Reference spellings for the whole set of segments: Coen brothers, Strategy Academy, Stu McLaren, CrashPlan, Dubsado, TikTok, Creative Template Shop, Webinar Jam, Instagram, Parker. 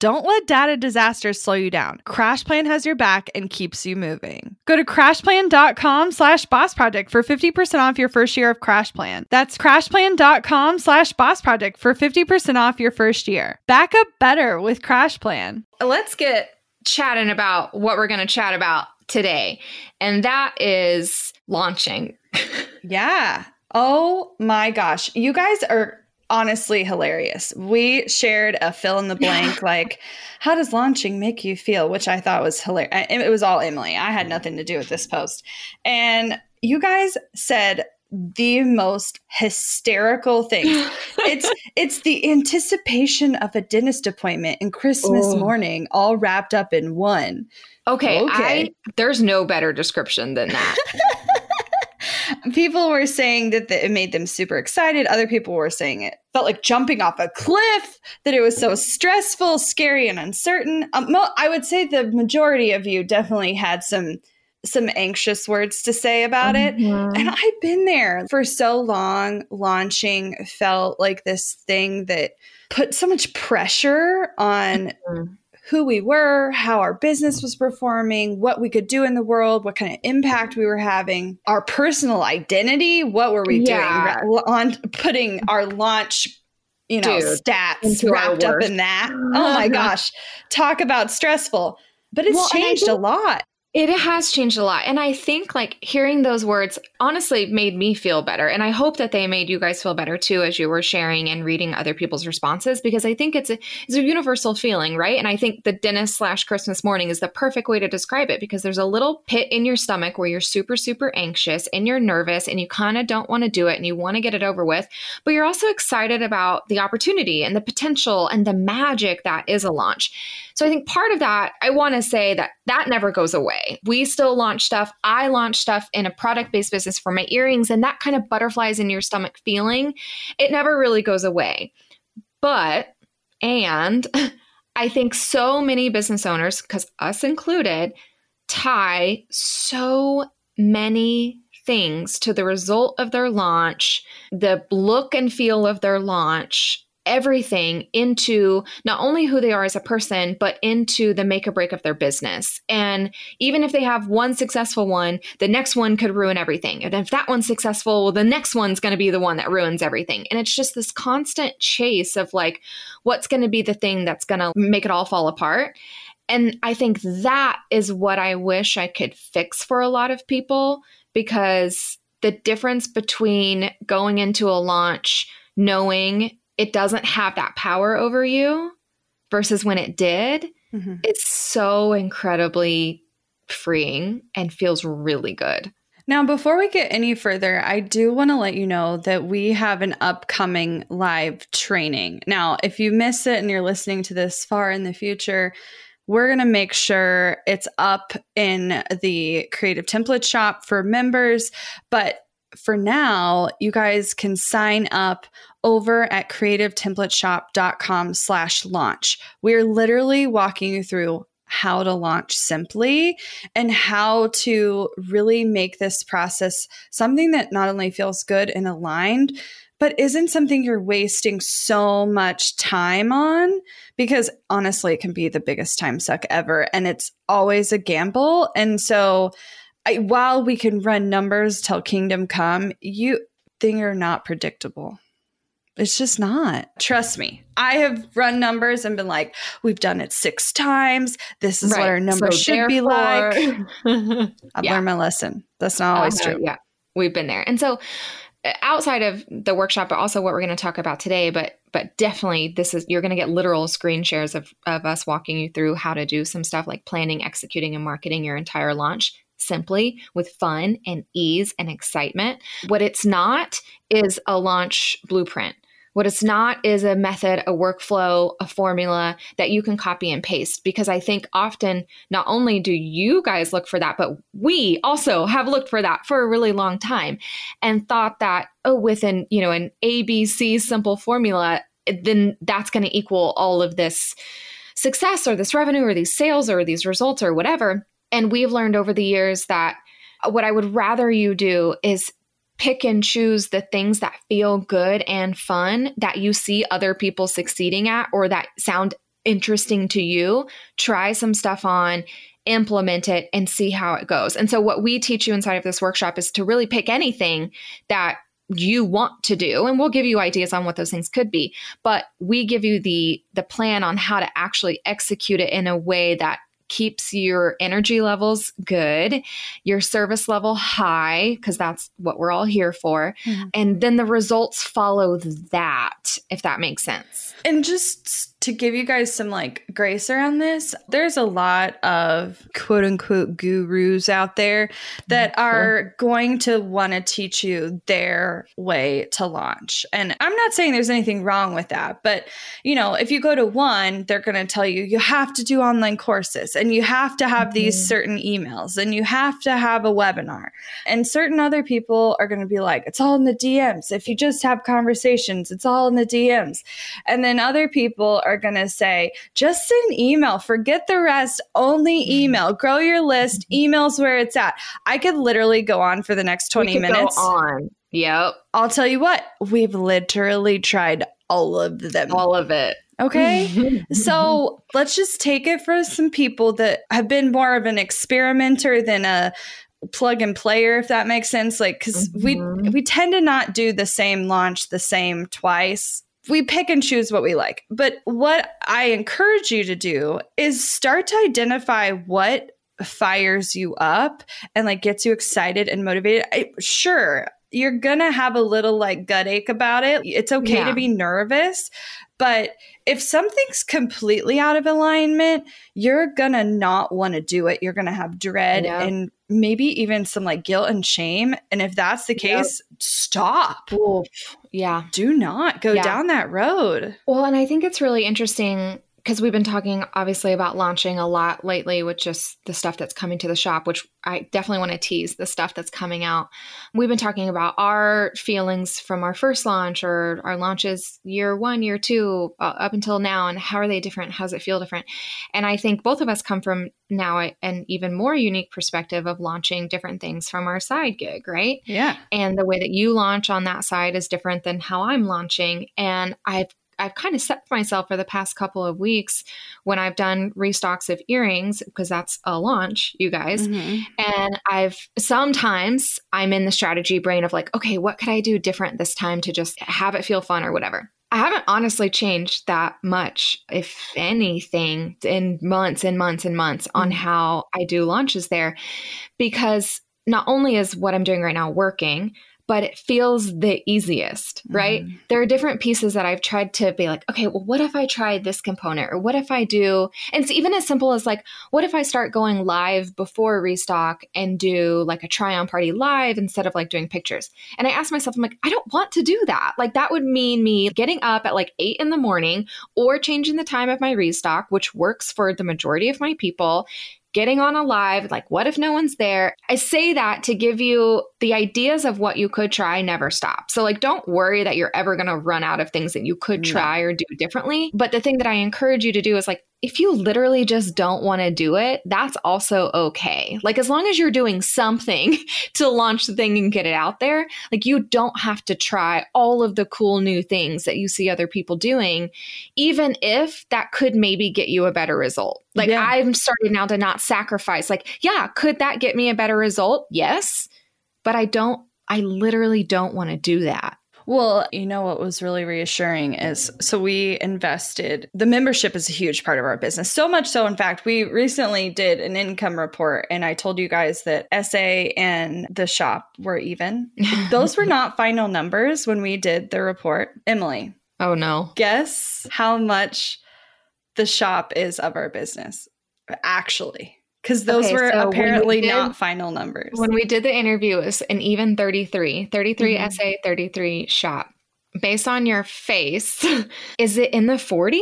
Don't let data disasters slow you down. CrashPlan has your back and keeps you moving. Go to crashplan.com/bossproject for 50% off your first year of CrashPlan. That's crashplan.com/bossproject for 50% off your first year. Back up better with CrashPlan. Let's get chatting about what we're going to chat about today. And that is launching. Yeah. Oh my gosh. You guys are honestly hilarious. We shared a fill in the blank, like, how does launching make you feel? Which I thought was hilarious. It was all Emily. I had nothing to do with this post. And you guys said the most hysterical things. It's the anticipation of a dentist appointment and Christmas morning all wrapped up in one. Okay. There's no better description than that. People were saying that it made them super excited. Other people were saying it felt like jumping off a cliff, that it was so stressful, scary, and uncertain. I would say the majority of you definitely had some anxious words to say about it. Yeah. And I've been there for so long. Launching felt like this thing that put so much pressure on who we were, how our business was performing, what we could do in the world, what kind of impact we were having, our personal identity, what were we doing, putting our launch, stats wrapped up in that. Oh my gosh. Talk about stressful, but it's changed a lot. It has changed a lot. And I think like hearing those words honestly made me feel better. And I hope that they made you guys feel better too, as you were sharing and reading other people's responses, because I think it's a universal feeling, right? And I think the dentist/Christmas morning is the perfect way to describe it, because there's a little pit in your stomach where you're super, super anxious and you're nervous and you kind of don't want to do it and you want to get it over with, but you're also excited about the opportunity and the potential and the magic that is a launch. So I think part of that, I want to say that never goes away. We still launch stuff. I launch stuff in a product-based business for my earrings, and that kind of butterflies in your stomach feeling, it never really goes away. And I think so many business owners, because us included, tie so many things to the result of their launch, the look and feel of their launch, everything into not only who they are as a person, but into the make or break of their business. And even if they have one successful one, the next one could ruin everything. And if that one's successful, well, the next one's going to be the one that ruins everything. And it's just this constant chase of like, what's going to be the thing that's going to make it all fall apart? And I think that is what I wish I could fix for a lot of people, because the difference between going into a launch knowing it doesn't have that power over you versus when it did, it's so incredibly freeing and feels really good. Now, before we get any further, I do want to let you know that we have an upcoming live training. Now, if you miss it and you're listening to this far in the future, we're going to make sure it's up in the Creative Template Shop for members. But for now, you guys can sign up over at creativetemplateshop.com/launch. We're literally walking you through how to launch simply and how to really make this process something that not only feels good and aligned, but isn't something you're wasting so much time on, because honestly, it can be the biggest time suck ever. And it's always a gamble. And so while we can run numbers till kingdom come, things are not predictable. It's just not. Trust me. I have run numbers and been like, we've done it 6 times. This is what our number should be like. I've learned my lesson. That's not always true. Yeah, we've been there. And so outside of the workshop, but also what we're going to talk about today. But definitely this is, you're going to get literal screen shares of us walking you through how to do some stuff like planning, executing, and marketing your entire launch simply with fun and ease and excitement. What it's not is a launch blueprint. What it's not is a method, a workflow, a formula that you can copy and paste, because I think often not only do you guys look for that, but we also have looked for that for a really long time and thought that, oh, with an ABC simple formula, then that's going to equal all of this success or this revenue or these sales or these results or whatever. And we've learned over the years that what I would rather you do is pick and choose the things that feel good and fun that you see other people succeeding at or that sound interesting to you. Try some stuff on, implement it, and see how it goes. And so what we teach you inside of this workshop is to really pick anything that you want to do. And we'll give you ideas on what those things could be. But we give you the plan on how to actually execute it in a way that keeps your energy levels good, your service level high, because that's what we're all here for. Mm-hmm. And then the results follow that, if that makes sense. And just to give you guys some grace around this, there's a lot of quote unquote gurus out there that are going to want to teach you their way to launch. And I'm not saying there's anything wrong with that, but if you go to one, they're going to tell you, you have to do online courses. And you have to have these certain emails and you have to have a webinar. And certain other people are going to be like, it's all in the DMs. If you just have conversations, it's all in the DMs. And then other people are going to say, just send email, forget the rest, only email, grow your list, email's where it's at. I could literally go on for the next 20 minutes. Go on. Yep. I'll tell you what, we've literally tried all of them. All of it. Okay. So let's just take it for some people that have been more of an experimenter than a plug and player, if that makes sense. Because we tend to not do the same launch the same twice. We pick and choose what we like. But what I encourage you to do is start to identify what fires you up and gets you excited and motivated. You're going to have a little gut ache about it. It's okay to be nervous, but if something's completely out of alignment, you're going to not want to do it. You're going to have dread and maybe even some guilt and shame. And if that's the case, stop. Oof. Yeah. Do not go down that road. Well, and I think it's really interesting because we've been talking obviously about launching a lot lately with just the stuff that's coming to the shop, which I definitely want to tease the stuff that's coming out. We've been talking about our feelings from our first launch or our launches year one, year two, up until now, and how are they different? How does it feel different? And I think both of us come from now an even more unique perspective of launching different things from our side gig, right? Yeah. And the way that you launch on that side is different than how I'm launching. And I've kind of set myself for the past couple of weeks when I've done restocks of earrings, because that's a launch, you guys. Mm-hmm. And sometimes I'm in the strategy brain of okay, what could I do different this time to just have it feel fun or whatever? I haven't honestly changed that much, if anything, in months and months and months on how I do launches there, because not only is what I'm doing right now working, but it feels the easiest, right? Mm. There are different pieces that I've tried to be okay, well, what if I try this component? Or what if I do, and it's even as simple as what if I start going live before restock and do a try on party live instead of doing pictures? And I asked myself, I'm I don't want to do that. That would mean me getting up at 8 a.m. or changing the time of my restock, which works for the majority of my people. Getting on a live, what if no one's there? I say that to give you the ideas of what you could try never stop. So don't worry that you're ever going to run out of things that you could try or do differently. But the thing that I encourage you to do is if you literally just don't want to do it, that's also okay. As long as you're doing something to launch the thing and get it out there, you don't have to try all of the cool new things that you see other people doing, even if that could maybe get you a better result. I've started now to not sacrifice. Could that get me a better result? Yes, but I literally don't want to do that. Well, you know, what was really reassuring is, so we invested, the membership is a huge part of our business. So much so, in fact, we recently did an income report and I told you guys that SA and the shop were even. Those were not final numbers when we did the report. Emily. Oh, no. Guess how much the shop is of our business, actually. Because those were apparently not final numbers. When we did the interview, it was an even 33 mm-hmm. SA, 33 shop. Based on your face, is it in the 40s?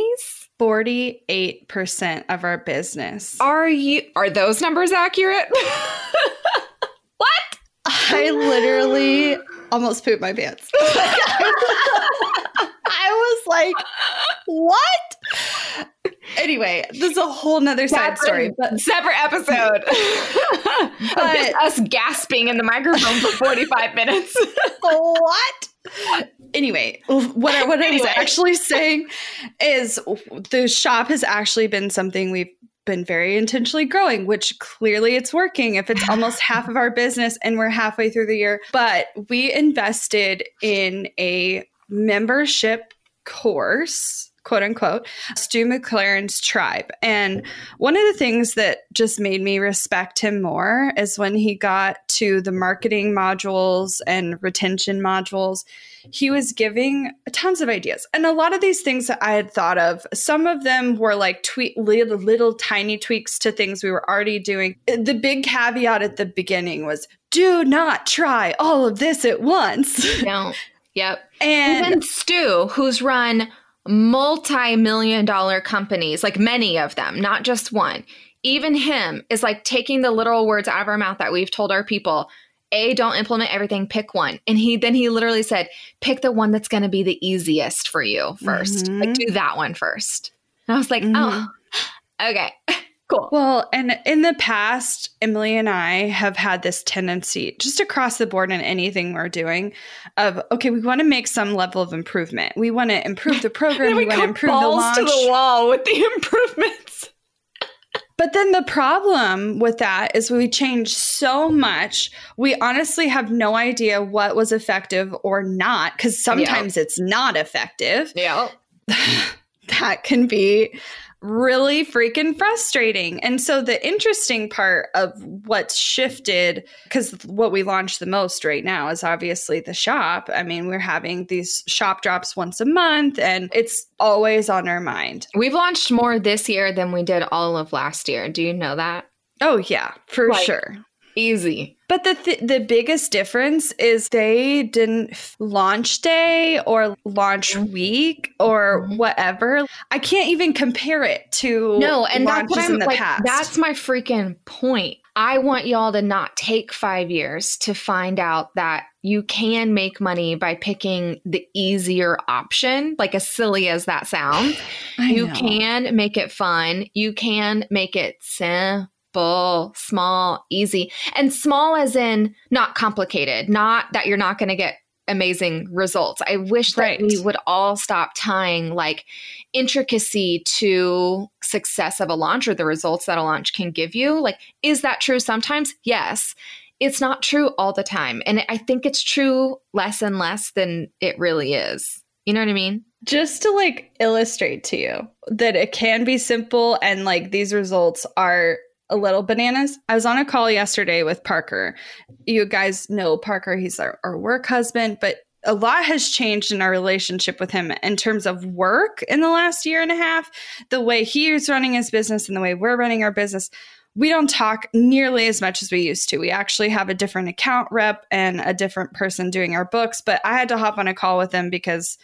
48% of our business. Are those numbers accurate? What? I literally almost pooped my pants. I was like, what? Anyway, this is a whole nother side story. But separate episode. But just us gasping in the microphone for 45 minutes. What? Anyway, what I was actually saying is the shop has actually been something we've been very intentionally growing, which clearly it's working if it's almost half of our business and we're halfway through the year. But we invested in a membership course, quote unquote, Stu McLaren's Tribe. And one of the things that just made me respect him more is when he got to the marketing modules and retention modules, he was giving tons of ideas. And a lot of these things that I had thought of, some of them were like little tiny tweaks to things we were already doing. The big caveat at the beginning was, do not try all of this at once. No. Yep. And even Stu, who's run multi-million-dollar companies, like many of them, not just one, even him is like taking the literal words out of our mouth that we've told our people, don't implement everything, pick one. And he literally said, pick the one that's going to be the easiest for you first. Mm-hmm. Like, do that one first. And I was like, oh, okay. Cool. Well, and in the past, Emily and I have had this tendency just across the board in anything we're doing of, okay, we want to make some level of improvement. We want to improve the program. We want to improve the launch. Balls to the wall with the improvements. But then the problem with that is we change so much. We honestly have no idea what was effective or not, because sometimes it's not effective. Yeah. That can be really freaking frustrating. And so the interesting part of what's shifted, because what we launched the most right now is obviously the shop. I mean, we're having these shop drops once a month and it's always on our mind. We've launched more this year than we did all of last year. Do you know that? Oh, yeah, for sure. Easy. But the biggest difference is they didn't launch day or launch week or whatever. I can't even compare it to launches in the past. That's my freaking point. I want y'all to not take 5 years to find out that you can make money by picking the easier option, like as silly as that sounds. You can make it fun. You can make it simple. Small, easy, and small as in not complicated, not that you're not going to get amazing results. I wish that we would all stop tying like intricacy to success of a launch or the results that a launch can give you. Like, is that true sometimes? Yes. It's not true all the time. And I think it's true less and less than it really is. You know what I mean? Just to like illustrate to you that it can be simple and like these results are a little bananas. I was on a call yesterday with Parker. You guys know Parker. He's our work husband, but a lot has changed in our relationship with him in terms of work in the last year and a half, the way he is running his business and the way we're running our business. We don't talk nearly as much as we used to. We actually have a different account rep and a different person doing our books, but I had to hop on a call with him because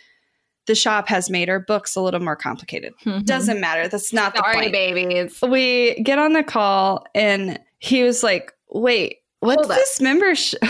the shop has made our books a little more complicated. Mm-hmm. Doesn't matter. That's not the point. Sorry, babies. We get on the call and he was like, wait, what's this membership?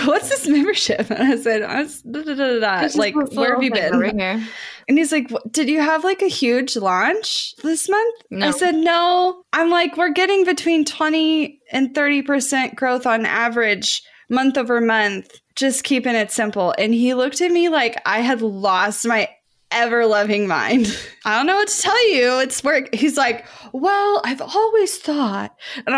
And I said, like, where have you been? Here. And he's like, did you have like a huge launch this month? No. I said, no. I'm like, we're getting between 20 and 30% growth on average month over month, just keeping it simple. And he looked at me like I had lost my ever-loving mind. I don't know what to tell you. It's work. He's like, well, I've always thought. And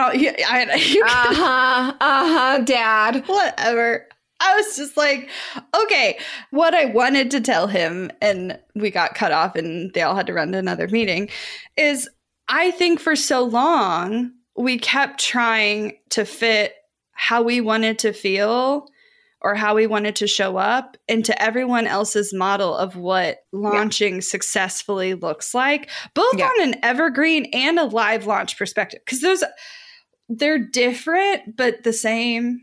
Dad. Whatever. I was just like, okay, what I wanted to tell him, and we got cut off and they all had to run to another meeting, is I think for so long, we kept trying to fit how we wanted to feel or how we wanted to show up into everyone else's model of what launching successfully looks like, both on an evergreen and a live launch perspective. Because they're different, but the same.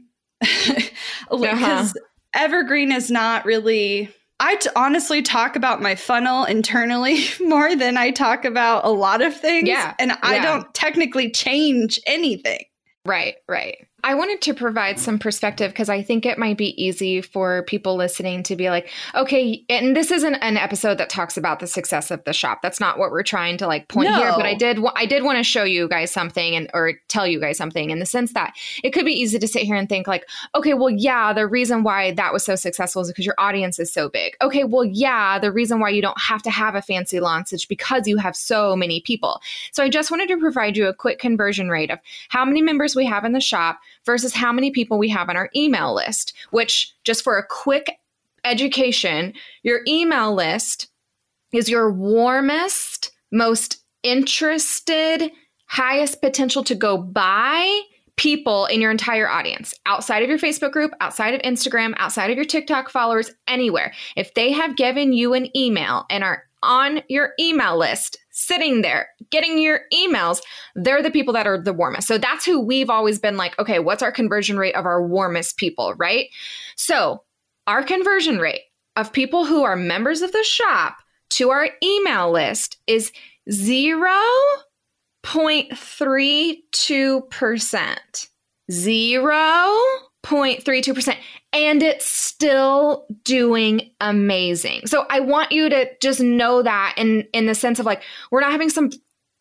Because evergreen is not really... I honestly talk about my funnel internally more than I talk about a lot of things. Yeah. And I don't technically change anything. Right, right. I wanted to provide some perspective because I think it might be easy for people listening to be like, okay, and this isn't an episode that talks about the success of the shop. That's not what we're trying to like point here, but I did want to show you guys something or tell you guys something in the sense that it could be easy to sit here and think like, okay, well, yeah, the reason why that was so successful is because your audience is so big. Okay, well, yeah, the reason why you don't have to have a fancy launch is because you have so many people. So I just wanted to provide you a quick conversion rate of how many members we have in the shop versus how many people we have on our email list, which just for a quick education, your email list is your warmest, most interested, highest potential to go buy people in your entire audience, outside of your Facebook group, outside of Instagram, outside of your TikTok followers, anywhere. If they have given you an email and are on your email list, sitting there, getting your emails, they're the people that are the warmest. So that's who we've always been like, okay, what's our conversion rate of our warmest people, right? So our conversion rate of people who are members of the shop to our email list is 0.32%. 0.32%. And it's still doing amazing. So I want you to just know that in the sense of like, we're not having some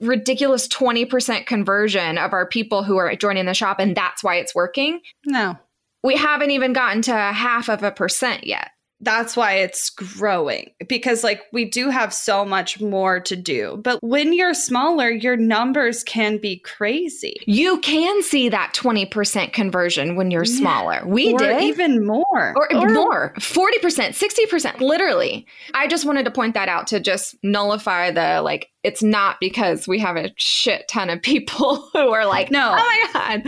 ridiculous 20% conversion of our people who are joining the shop and that's why it's working. No. We haven't even gotten to 0.5% yet. That's why it's growing, because like we do have so much more to do. But when you're smaller, your numbers can be crazy. You can see that 20% conversion when you're smaller. We did. Or even more. Or more. 40%, 60%, literally. I just wanted to point that out to just nullify the like, it's not because we have a shit ton of people who are like, no. Oh my God.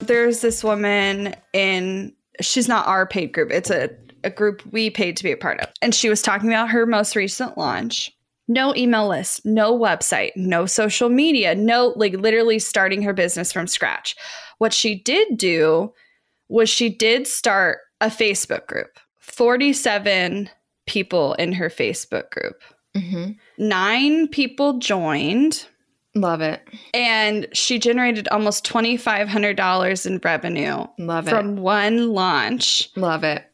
There's this woman in, she's not our paid group. It's a group we paid to be a part of. And she was talking about her most recent launch. No email list, no website, no social media, no, like literally starting her business from scratch. What she did do was she did start a Facebook group. 47 people in her Facebook group. Mm-hmm. 9 people joined. Love it. And she generated almost $2,500 in revenue. Love it. From one launch. Love it.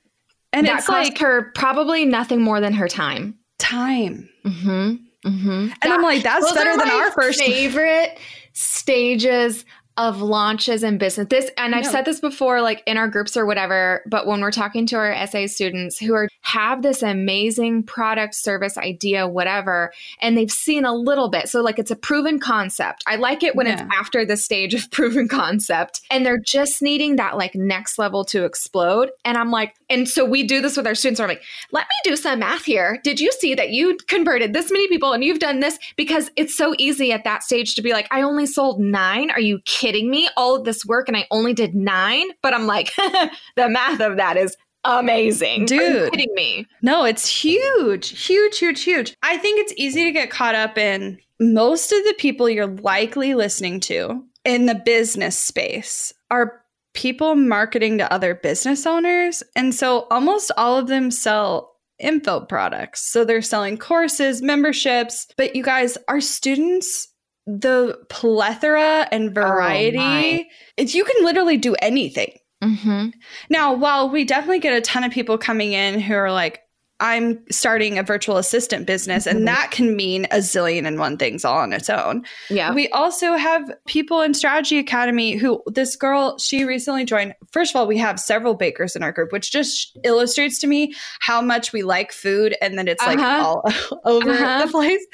And that it's like her probably nothing more than her time. Mm-hmm. Mm-hmm. And that, I'm like, that's better than our first favorite stages of launches and business. This, and I've said this before, like in our groups or whatever, but when we're talking to our SA students who are have this amazing product, service, idea, whatever, and they've seen a little bit. So like it's a proven concept. I like it when it's after the stage of proven concept and they're just needing that like next level to explode. And I'm like, and so we do this with our students. I'm like, let me do some math here. Did you see that you converted this many people and you've done this? Because it's so easy at that stage to be like, I only sold 9. Are you kidding me? All of this work and I only did 9, but I'm like, the math of that is amazing. Dude. Are you kidding me? No, it's huge, huge, huge, huge. I think it's easy to get caught up in most of the people you're likely listening to in the business space are people marketing to other business owners. And so almost all of them sell info products. So they're selling courses, memberships, but you guys, our students, the plethora and variety, you can literally do anything. Mm-hmm. Now, while we definitely get a ton of people coming in who are like, I'm starting a virtual assistant business, mm-hmm. and that can mean a zillion and one things all on its own. Yeah. We also have people in Strategy Academy who, this girl, she recently joined. First of all, we have several bakers in our group, which just illustrates to me how much we like food and that it's like all over the place.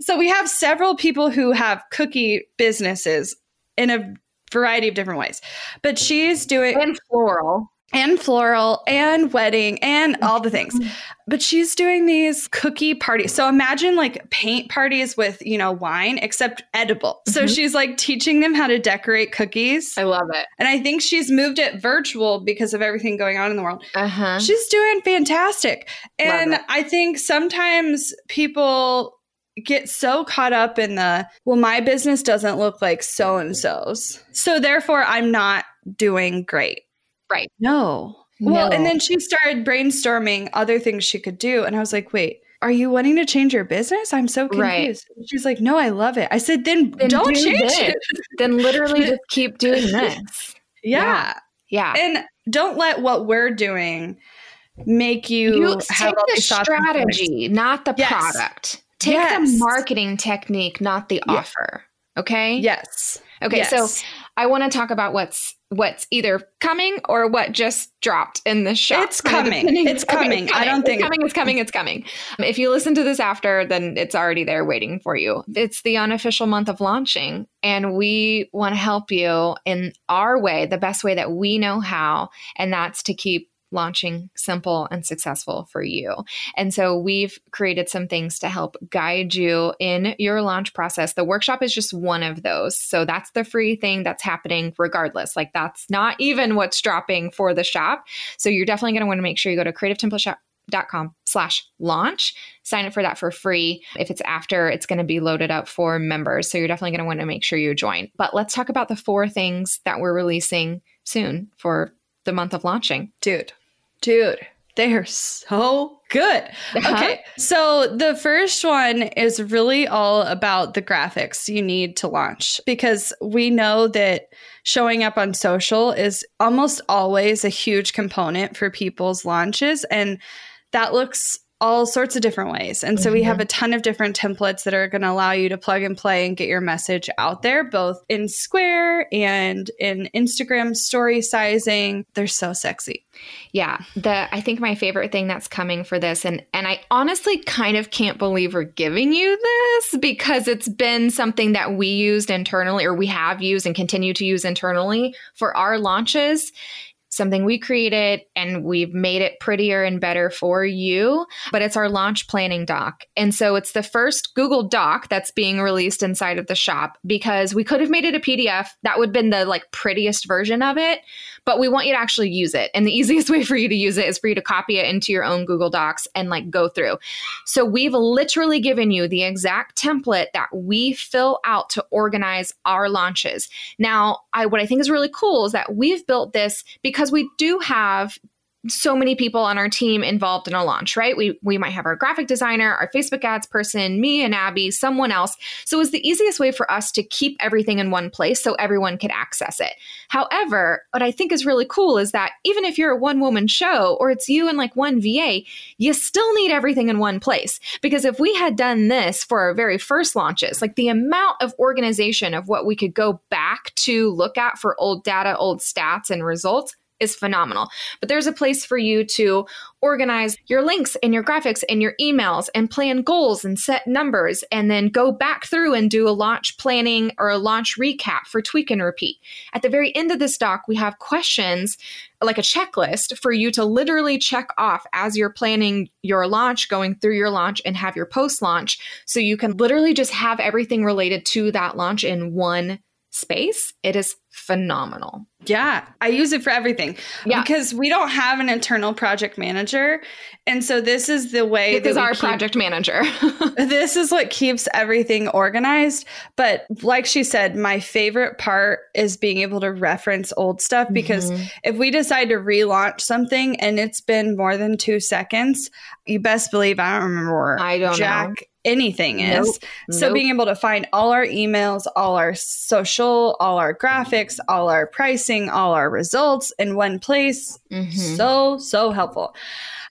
So we have several people who have cookie businesses in a variety of different ways, but she's doing and floral and wedding and all the things. But she's doing these cookie parties. So imagine like paint parties with, you know, wine, except edible. Mm-hmm. So she's like teaching them how to decorate cookies. I love it. And I think she's moved it virtual because of everything going on in the world. Uh-huh. She's doing fantastic. And I think sometimes people get so caught up in the, well, my business doesn't look like so-and-so's, so therefore I'm not doing great. Right. No. Well, and then she started brainstorming other things she could do. And I was like, wait, are you wanting to change your business? I'm so confused. Right. She's like, no, I love it. I said, then don't change it. Then literally just keep doing this. Yeah. And don't let what we're doing make you have all the strategy, not the product. Take the marketing technique, not the offer. Okay? Yes. Okay. Yes. So I want to talk about what's either coming or what just dropped in the shop. It's coming. It's coming. If you listen to this after, then it's already there waiting for you. It's the unofficial month of launching, and we want to help you in our way, the best way that we know how, and that's to keep launching simple and successful for you. And so we've created some things to help guide you in your launch process. The workshop is just one of those. So that's the free thing that's happening regardless. Like that's not even what's dropping for the shop. So you're definitely going to want to make sure you go to creativetemplateshop.com/launch. Sign up for that for free. If it's after, it's going to be loaded up for members. So you're definitely going to want to make sure you join. But let's talk about the 4 things that we're releasing soon for the month of launching. Dude, they are so good. Okay, so the first one is really all about the graphics you need to launch, because we know that showing up on social is almost always a huge component for people's launches, and that looks all sorts of different ways. And so we have a ton of different templates that are going to allow you to plug and play and get your message out there, both in Square and in Instagram story sizing. They're so sexy. Yeah. I think my favorite thing that's coming for this, and I honestly kind of can't believe we're giving you this, because it's been something that we used internally, or we have used and continue to use internally for our launches. Something we created, and we've made it prettier and better for you, but it's our launch planning doc. And so it's the first Google Doc that's being released inside of the shop, because we could have made it a PDF. That would have been the prettiest version of it, but we want you to actually use it. And the easiest way for you to use it is for you to copy it into your own Google Docs and go through. So we've literally given you the exact template that we fill out to organize our launches. Now, what I think is really cool is that we've built this because we do have so many people on our team involved in a launch, right? We might have our graphic designer, our Facebook ads person, me and Abby, someone else. So it's the easiest way for us to keep everything in one place so everyone could access it. However, what I think is really cool is that even if you're a one-woman show, or it's you and one VA, you still need everything in one place. Because if we had done this for our very first launches, the amount of organization of what we could go back to look at for old data, old stats, and results is phenomenal. But there's a place for you to organize your links and your graphics and your emails and plan goals and set numbers, and then go back through and do a launch planning or a launch recap for Tweak and Repeat. At the very end of this doc, we have questions like a checklist for you to literally check off as you're planning your launch, going through your launch, and have your post-launch. So you can literally just have everything related to that launch in one space. It is phenomenal. Yeah. I use it for everything because we don't have an internal project manager. And so this is the way that our project manager. This is what keeps everything organized. But like she said, my favorite part is being able to reference old stuff, because if we decide to relaunch something and it's been more than 2 seconds, you best believe I don't remember where I don't know. Anything is. So being able to find all our emails, all our social, all our graphics, all our pricing, all our results in one place. So helpful.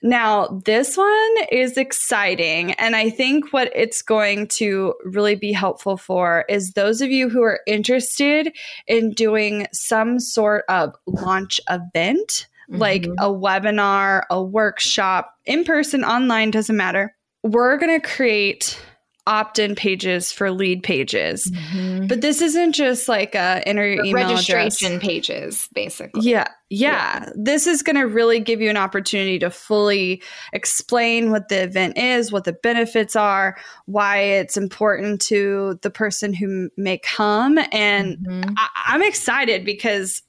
Now, this one is exciting. And I think what it's going to really be helpful for is those of you who are interested in doing some sort of launch event, like a webinar, a workshop, in person, online, doesn't matter. We're going to create opt-in pages for lead pages. But this isn't just enter your email address. Registration pages, basically. Yeah. This is going to really give you an opportunity to fully explain what the event is, what the benefits are, why it's important to the person who may come. And I'm excited because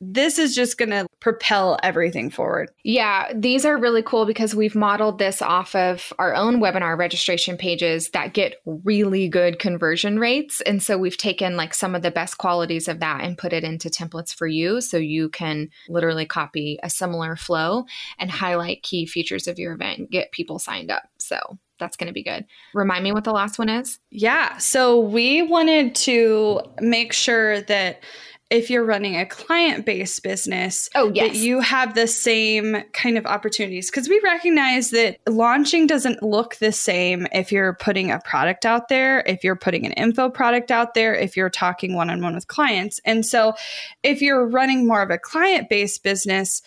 this is just going to propel everything forward. Yeah, these are really cool because we've modeled this off of our own webinar registration pages that get really good conversion rates. And so we've taken some of the best qualities of that and put it into templates for you. So you can literally copy a similar flow and highlight key features of your event and get people signed up. So that's going to be good. Remind me what the last one is. Yeah, so we wanted to make sure that if you're running a client-based business, that you have the same kind of opportunities. Because we recognize that launching doesn't look the same if you're putting a product out there, if you're putting an info product out there, if you're talking one-on-one with clients. And so if you're running more of a client-based business,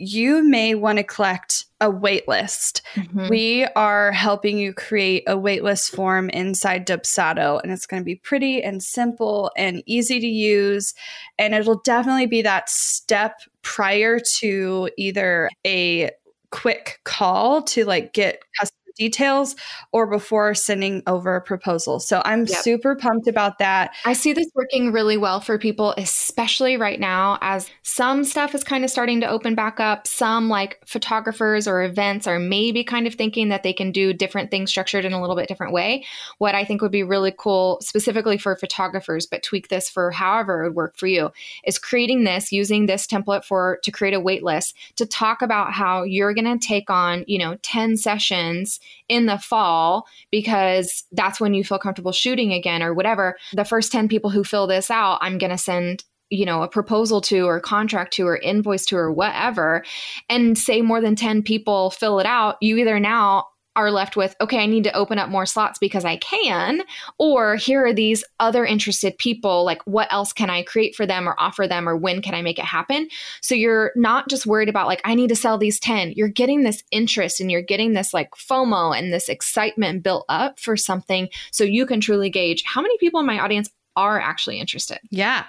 you may want to collect a waitlist. We are helping you create a waitlist form inside Dubsado, and it's going to be pretty and simple and easy to use. And it'll definitely be that step prior to either a quick call to get customers details or before sending over a proposal. So I'm super pumped about that. I see this working really well for people, especially right now as some stuff is kind of starting to open back up. Some like photographers or events are maybe kind of thinking that they can do different things structured in a little bit different way. What I think would be really cool specifically for photographers, but tweak this for however it would work for you, is creating this, using this template to create a wait list to talk about how you're going to take on, 10 sessions in the fall because that's when you feel comfortable shooting again or whatever. The first 10 people who fill this out, I'm going to send a proposal to or contract to or invoice to or whatever. And say more than 10 people fill it out, you either now are left with, okay, I need to open up more slots because I can, or here are these other interested people, like what else can I create for them or offer them or when can I make it happen? So you're not just worried about like, I need to sell these 10. You're getting this interest and you're getting this like FOMO and this excitement built up for something so you can truly gauge how many people in my audience are actually interested. Yeah.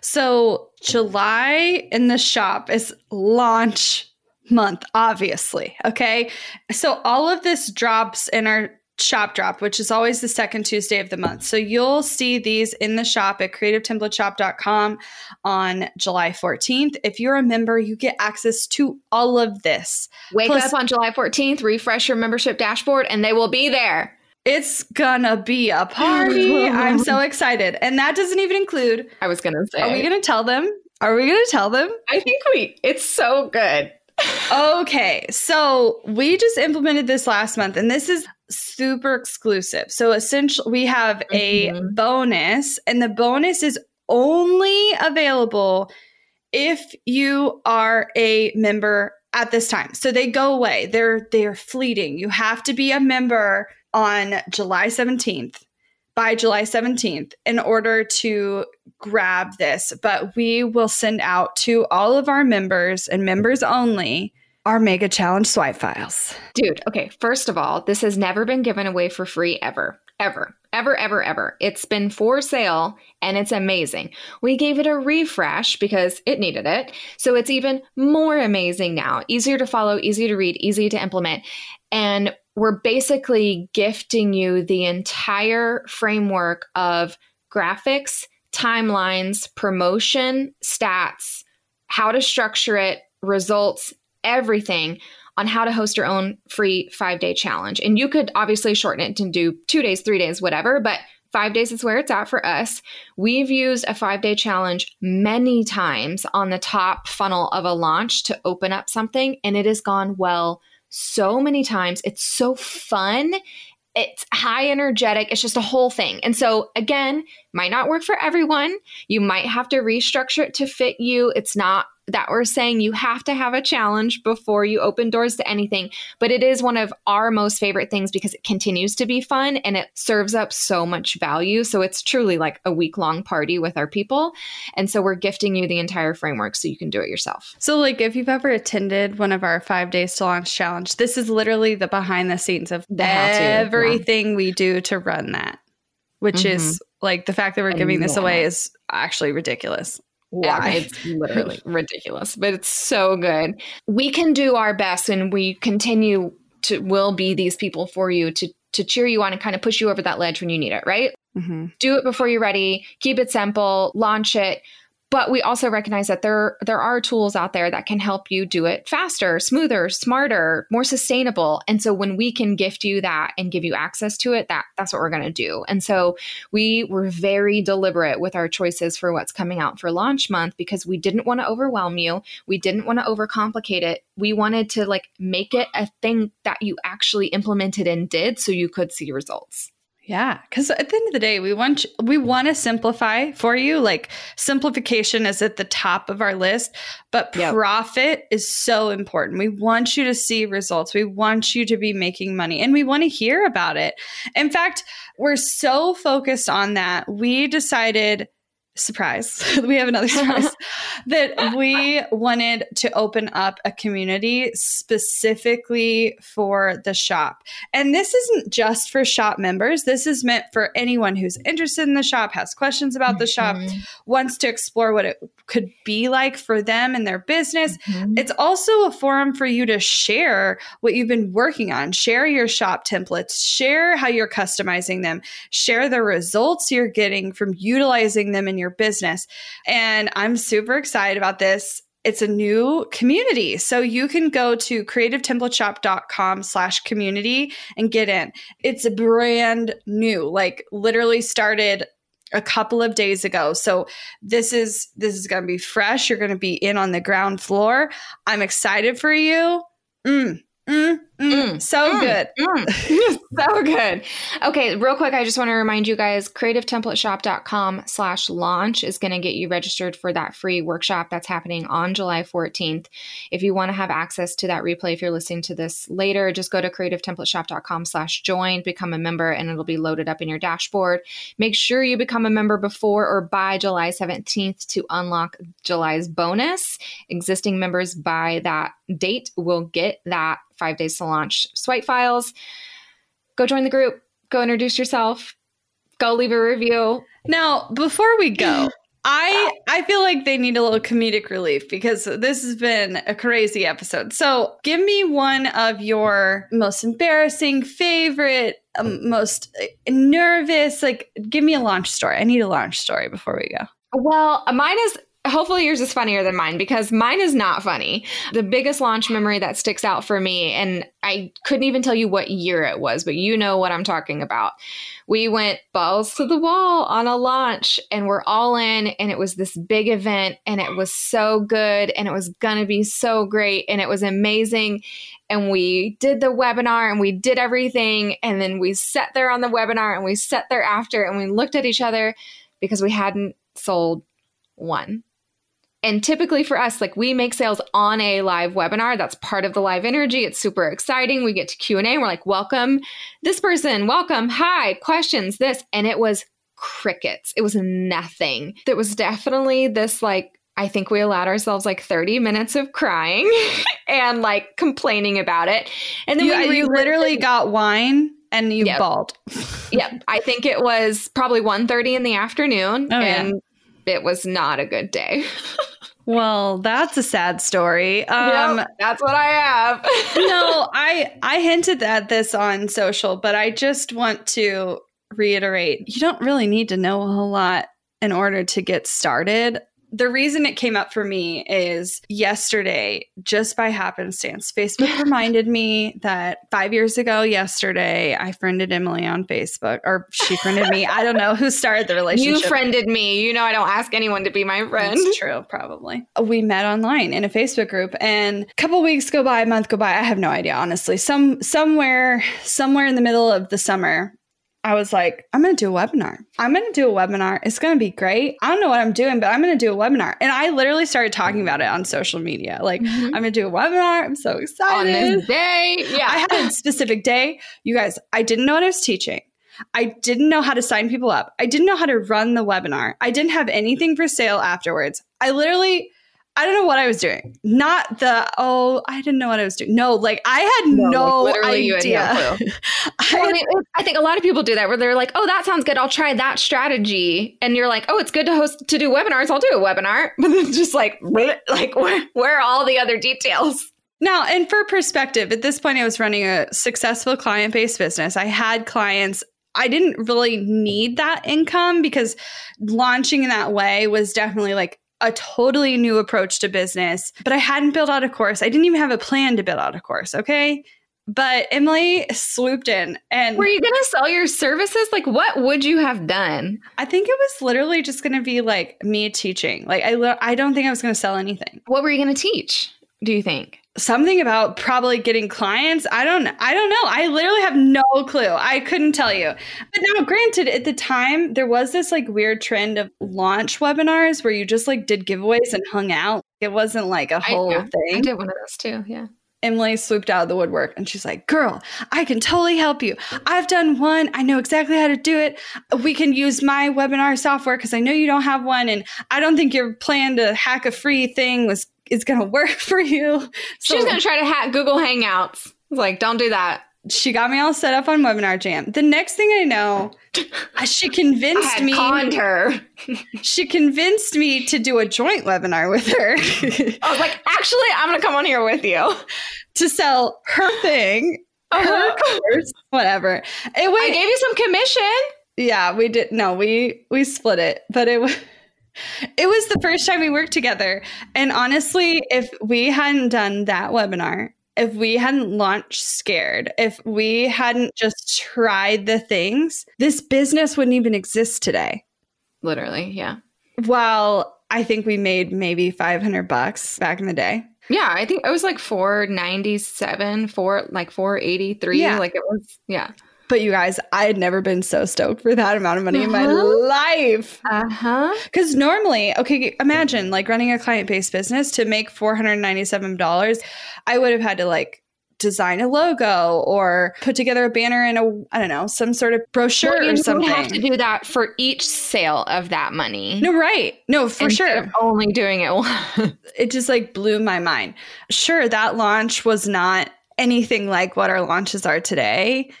So July in the shop is launch month, obviously. Okay. So all of this drops in our shop drop, which is always the second Tuesday of the month. So you'll see these in the shop at creativetemplateshop.com on July 14th. If you're a member, you get access to all of this. Plus, up on July 14th, refresh your membership dashboard, and they will be there. It's gonna be a party. I'm so excited. And that doesn't even include. I was gonna say. Are we gonna tell them? I think it's so good. Okay, so we just implemented this last month, and this is super exclusive. So essentially, we have a bonus, and the bonus is only available if you are a member at this time. So they go away. They're fleeting. You have to be a member on July 17th. By July 17th in order to grab this. But we will send out to all of our members and members only our Mega Challenge swipe files. Dude, okay. First of all, this has never been given away for free ever. It's been for sale and it's amazing. We gave it a refresh because it needed it. So it's even more amazing now. Easier to follow, easy to read, easy to implement. And we're basically gifting you the entire framework of graphics, timelines, promotion, stats, how to structure it, results, everything on how to host your own free 5-day challenge. And you could obviously shorten it to do 2 days, 3 days, whatever, but 5 days is where it's at for us. We've used a 5-day challenge many times on the top funnel of a launch to open up something, and it has gone well so many times. It's so fun. It's high energetic. It's just a whole thing. And so again, might not work for everyone. You might have to restructure it to fit you. It's not that we're saying you have to have a challenge before you open doors to anything, but it is one of our most favorite things because it continues to be fun and it serves up so much value. So it's truly like a week-long party with our people. And so we're gifting you the entire framework so you can do it yourself. So like if you've ever attended one of our 5 days to launch challenge, this is literally the behind the scenes of everything we do to run that, which is like the fact that we're giving this away is actually ridiculous. Why? It's literally ridiculous, but it's so good. We can do our best and we continue to will be these people for you to cheer you on and kind of push you over that ledge when you need it, right? Do it before you're ready. Keep it simple. Launch it. But we also recognize that there are tools out there that can help you do it faster, smoother, smarter, more sustainable. And so when we can gift you that and give you access to it, that's what we're going to do. And so we were very deliberate with our choices for what's coming out for launch month because we didn't want to overwhelm you. We didn't want to overcomplicate it. We wanted to like make it a thing that you actually implemented and did so you could see results. Yeah, because at the end of the day, we want to simplify for you. Like simplification is at the top of our list, but profit is so important. We want you to see results. We want you to be making money and we want to hear about it. In fact, we're so focused on that. We decided surprise, we have another surprise, that we wanted to open up a community specifically for the shop. And this isn't just for shop members. This is meant for anyone who's interested in the shop, has questions about the shop, wants to explore what it could be like for them and their business. It's also a forum for you to share what you've been working on, share your shop templates, share how you're customizing them, share the results you're getting from utilizing them in your business. And I'm super excited about this. It's a new community. So you can go to creativetemplateShop.com/community and get in. It's brand new, like literally started a couple of days ago. So this is going to be fresh. You're going to be in on the ground floor. I'm excited for you. So good. Okay, real quick, I just want to remind you guys, creativetemplateShop.com/launch is going to get you registered for that free workshop that's happening on July 14th. If you want to have access to that replay, if you're listening to this later, just go to creativetemplateShop.com/join, become a member, and it'll be loaded up in your dashboard. Make sure you become a member before or by July 17th to unlock July's bonus. Existing members by that date will get that 5 days to launch swipe files. Go join the group. Go introduce yourself. Go leave a review. Now, before we go, I feel like they need a little comedic relief because this has been a crazy episode. So give me one of your most embarrassing, favorite, most nervous, like give me a launch story. I need a launch story before we go. Well, mine is... Hopefully yours is funnier than mine because mine is not funny. The biggest launch memory that sticks out for me, and I couldn't even tell you what year it was, but you know what I'm talking about. We went balls to the wall on a launch and we're all in, and it was this big event and it was so good and it was going to be so great and it was amazing. And we did the webinar and we did everything. And then we sat there on the webinar and we sat there after and we looked at each other because we hadn't sold one. And typically for us, like we make sales on a live webinar. That's part of the live energy. It's super exciting. We get to Q&A and we're like, welcome this person, welcome, hi, questions, this. And it was crickets. It was nothing. There was definitely this like, I think we allowed ourselves like 30 minutes of crying and like complaining about it. And then you literally got wine. And you bawled. Yep. I think it was probably 1:30 in the afternoon. Oh, and it was not a good day. Well, that's a sad story. Yep, that's what I have. No, I hinted at this on social, but I just want to reiterate, you don't really need to know a whole lot in order to get started. The reason it came up for me is yesterday, just by happenstance, Facebook reminded me that 5 years ago yesterday, I friended Emily on Facebook, or she friended me. I don't know who started the relationship. You friended me. You know, I don't ask anyone to be my friend. That's true, probably. We met online in a Facebook group, and a couple weeks go by, a month go by. I have no idea, honestly. Somewhere in the middle of the summer, I was like, I'm going to do a webinar. It's going to be great. I don't know what I'm doing, but I'm going to do a webinar. And I literally started talking about it on social media. Like, I'm going to do a webinar. I'm so excited. On this day. Yeah. I had a specific day. You guys, I didn't know what I was teaching. I didn't know how to sign people up. I didn't know how to run the webinar. I didn't have anything for sale afterwards. I don't know what I was doing. Not the, I didn't know what I was doing. No, like I had no idea. I think a lot of people do that where they're like, that sounds good. I'll try that strategy. And you're like, it's good to do webinars. I'll do a webinar. But then just like where are all the other details? Now, and for perspective, at this point, I was running a successful client-based business. I had clients. I didn't really need that income because launching in that way was definitely like a totally new approach to business, but I hadn't built out a course. I didn't even have a plan to build out a course. Okay. But Emily swooped in and... Were you going to sell your services? Like, what would you have done? I think it was literally just going to be like me teaching. Like, I don't think I was going to sell anything. What were you going to teach, do you think? Something about probably getting clients. I don't know. I literally have no clue. I couldn't tell you. But now, granted, at the time, there was this like weird trend of launch webinars where you just like did giveaways and hung out. It wasn't like a whole thing. I did one of those too. Yeah. Emily swooped out of the woodwork and she's like, girl, I can totally help you. I've done one. I know exactly how to do it. We can use my webinar software because I know you don't have one. And I don't think your plan to hack a free thing is going to work for you. So she's going to try to hack Google Hangouts. Like, don't do that. She got me all set up on Webinar Jam. The next thing I know, she convinced me. I had conned her. She convinced me to do a joint webinar with her. I was like, actually, I'm going to come on here with you. To sell her thing, her course, whatever. I gave you some commission. Yeah, we did. No, we split it. But it was the first time we worked together. And honestly, if we hadn't done that webinar, if we hadn't launched Scared, if we hadn't just tried the things, this business wouldn't even exist today. Literally, yeah. While I think we made maybe $500 back in the day. Yeah, I think it was like $497, $483. Yeah. Like it was, yeah. But you guys, I had never been so stoked for that amount of money in my life. Because normally, okay, imagine like running a client-based business to make $497, I would have had to like design a logo or put together a banner and I don't know, some sort of brochure or something. You have to do that for each sale of that money. No, right. No, for sure. Instead of only doing it once. It just like blew my mind. Sure, that launch was not anything like what our launches are today.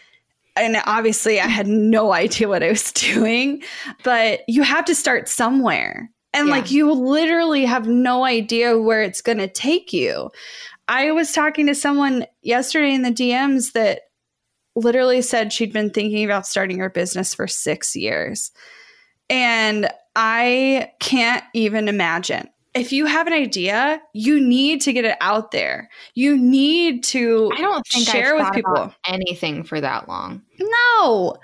And obviously, I had no idea what I was doing, but you have to start somewhere. And like, you literally have no idea where it's going to take you. I was talking to someone yesterday in the DMs that literally said she'd been thinking about starting her business for 6 years. And I can't even imagine. If you have an idea, you need to get it out there. You need to share with people. I don't think I've thought about anything for that long. No.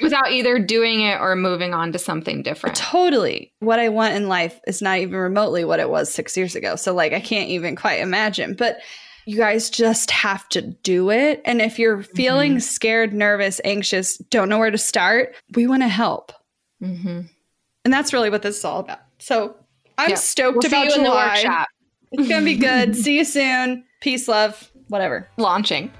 Without either doing it or moving on to something different. Totally. What I want in life is not even remotely what it was 6 years ago. So like, I can't even quite imagine. But you guys just have to do it. And if you're feeling scared, nervous, anxious, don't know where to start, we want to help. Mm-hmm. And that's really what this is all about. So I'm stoked about you in the workshop. It's going to be good. See you soon. Peace, love, whatever. Launching.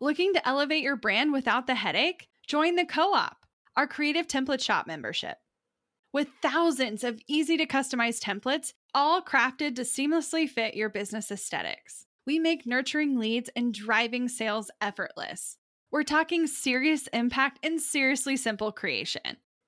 Looking to elevate your brand without the headache? Join the Co-op, our Creative Template Shop membership. With thousands of easy-to-customize templates, all crafted to seamlessly fit your business aesthetics. We make nurturing leads and driving sales effortless. We're talking serious impact and seriously simple creation.